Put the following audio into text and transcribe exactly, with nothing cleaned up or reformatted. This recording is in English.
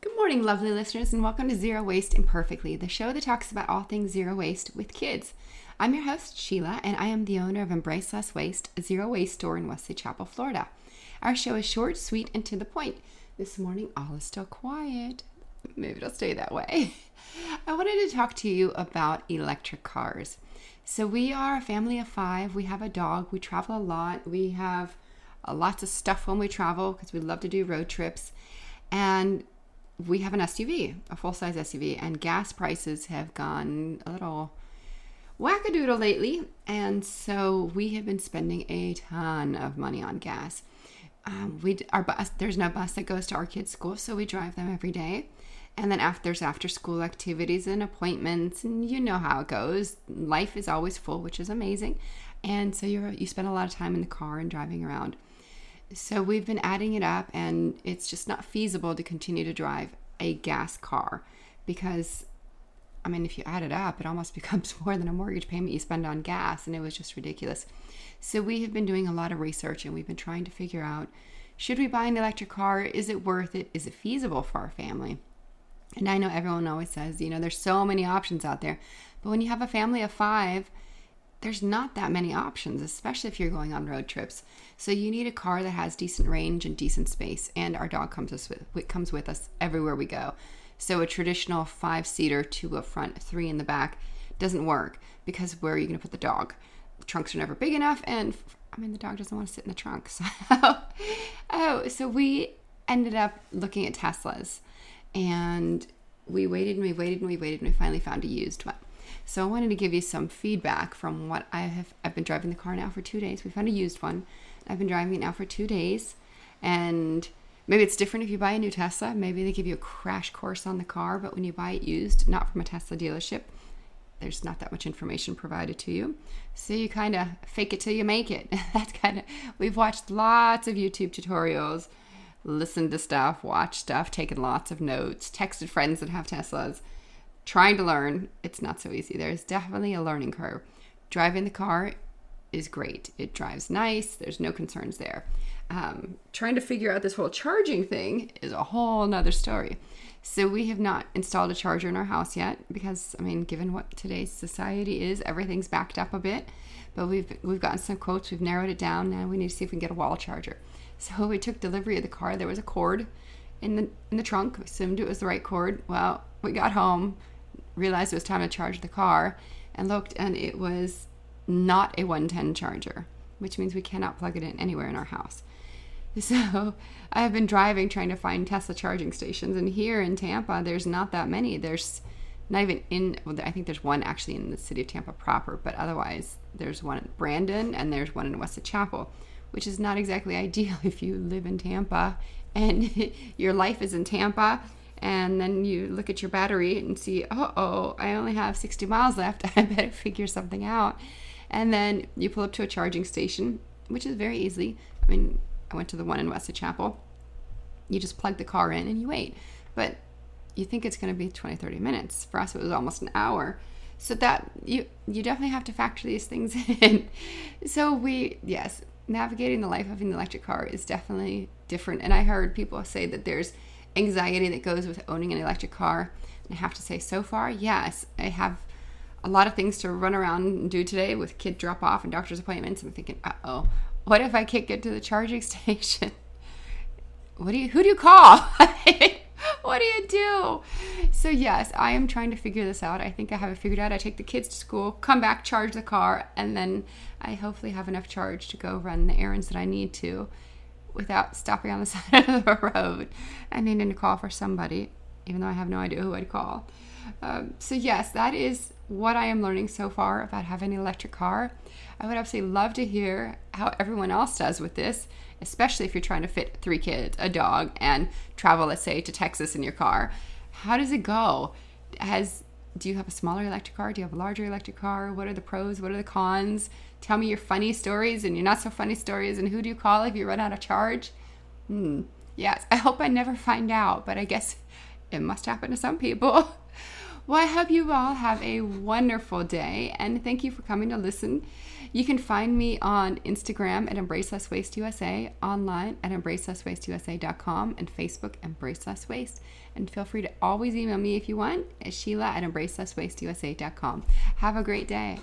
Good morning, lovely listeners, and welcome to Zero Waste Imperfectly, the show that talks about all things zero waste with kids. I'm your host, Sheila, and I am the owner of Embrace Less Waste, a zero waste store in Wesley Chapel, Florida. Our show is short, sweet, and to the point. This morning, all is still quiet. Maybe it'll stay that way. I wanted to talk to you about electric cars. So we are a family of five. We have a dog. We travel a lot. We have uh, lots of stuff when we travel because we love to do road trips. And we have an S U V, a full-size S U V, and gas prices have gone a little wackadoodle lately, and so we have been spending a ton of money on gas. Um, we our bus there's no bus that goes to our kids' school, so we drive them every day, and then after there's after-school activities and appointments, and you know how it goes. Life is always full, which is amazing, and so you you spend a lot of time in the car and driving around. So we've been adding it up, and it's just not feasible to continue to drive a gas car because, I mean, if you add it up, it almost becomes more than a mortgage payment you spend on gas, and it was just ridiculous. So we have been doing a lot of research, and we've been trying to figure out, should we buy an electric car? Is it worth it? Is it feasible for our family? And I know everyone always says, you know, there's so many options out there, but when you have a family of five, there's not that many options, especially if you're going on road trips. So you need a car that has decent range and decent space. And our dog comes with, comes with us everywhere we go. So a traditional five-seater, two up front, three in the back, doesn't work because where are you going to put the dog? The trunks are never big enough, and I mean the dog doesn't want to sit in the trunk. So oh, so we ended up looking at Teslas, and we waited and we waited and we waited and we finally found a used one. So I wanted to give you some feedback from what I have. I've been driving the car now for two days. We found a used one. I've been driving it now for two days. And maybe it's different if you buy a new Tesla. Maybe they give you a crash course on the car. But when you buy it used, not from a Tesla dealership, there's not that much information provided to you. So you kind of fake it till you make it. That's kind of, we've watched lots of YouTube tutorials, listened to stuff, watched stuff, taken lots of notes, texted friends that have Teslas. Trying to learn, it's not so easy. There's definitely a learning curve. Driving the car is great. It drives nice. There's no concerns there. Um, trying to figure out this whole charging thing is a whole nother story. So we have not installed a charger in our house yet because, I mean, given what today's society is, everything's backed up a bit. But we've we've gotten some quotes. We've narrowed it down. Now we need to see if we can get a wall charger. So we took delivery of the car. There was a cord in the in the trunk. We assumed it was the right cord. Well, we got home, realized it was time to charge the car, and looked, and it was not a one ten charger, which means we cannot plug it in anywhere in our house. So I've been driving trying to find Tesla charging stations, and here in Tampa there's not that many. There's not even in, well, I think there's one actually in the city of Tampa proper, but otherwise there's one in Brandon and there's one in Wesley Chapel, which is not exactly ideal if you live in Tampa and your life is in Tampa. And then you look at your battery and see, uh-oh, I only have sixty miles left. I better figure something out. And then you pull up to a charging station, which is very easy. I mean, I went to the one in Wesley Chapel. You just plug the car in and you wait. But you think it's going to be twenty, thirty minutes. For us, it was almost an hour. So that you you definitely have to factor these things in. So we, yes, navigating the life of an electric car is definitely different. And I heard people say that there's anxiety that goes with owning an electric car, and I have to say, so far, yes, I have a lot of things to run around and do today with kid drop off and doctor's appointments. I'm thinking, uh-oh, what if I can't get to the charging station? What do you who do you call? What do you do? So yes, I am trying to figure this out. I think I have it figured out. I take the kids to school, come back, charge the car, and then I hopefully have enough charge to go run the errands that I need to without stopping on the side of the road and needing to call for somebody, even though I have no idea who I'd call. Um, so yes, that is what I am learning so far about having an electric car. I would absolutely love to hear how everyone else does with this, especially if you're trying to fit three kids, a dog, and travel, let's say, to Texas in your car. How does it go? Has Do you have a smaller electric car? Do you have a larger electric car? What are the pros? What are the cons? Tell me your funny stories and your not so funny stories, and who do you call if you run out of charge? Hmm. Yes, I hope I never find out, but I guess it must happen to some people. Well, I hope you all have a wonderful day, and thank you for coming to listen. You can find me on Instagram at Embrace Less Waste U S A, online at embrace less waste u s a dot com, and Facebook, Embrace Less Waste. And feel free to always email me if you want at Sheila at embrace less waste u s a dot com. Have a great day.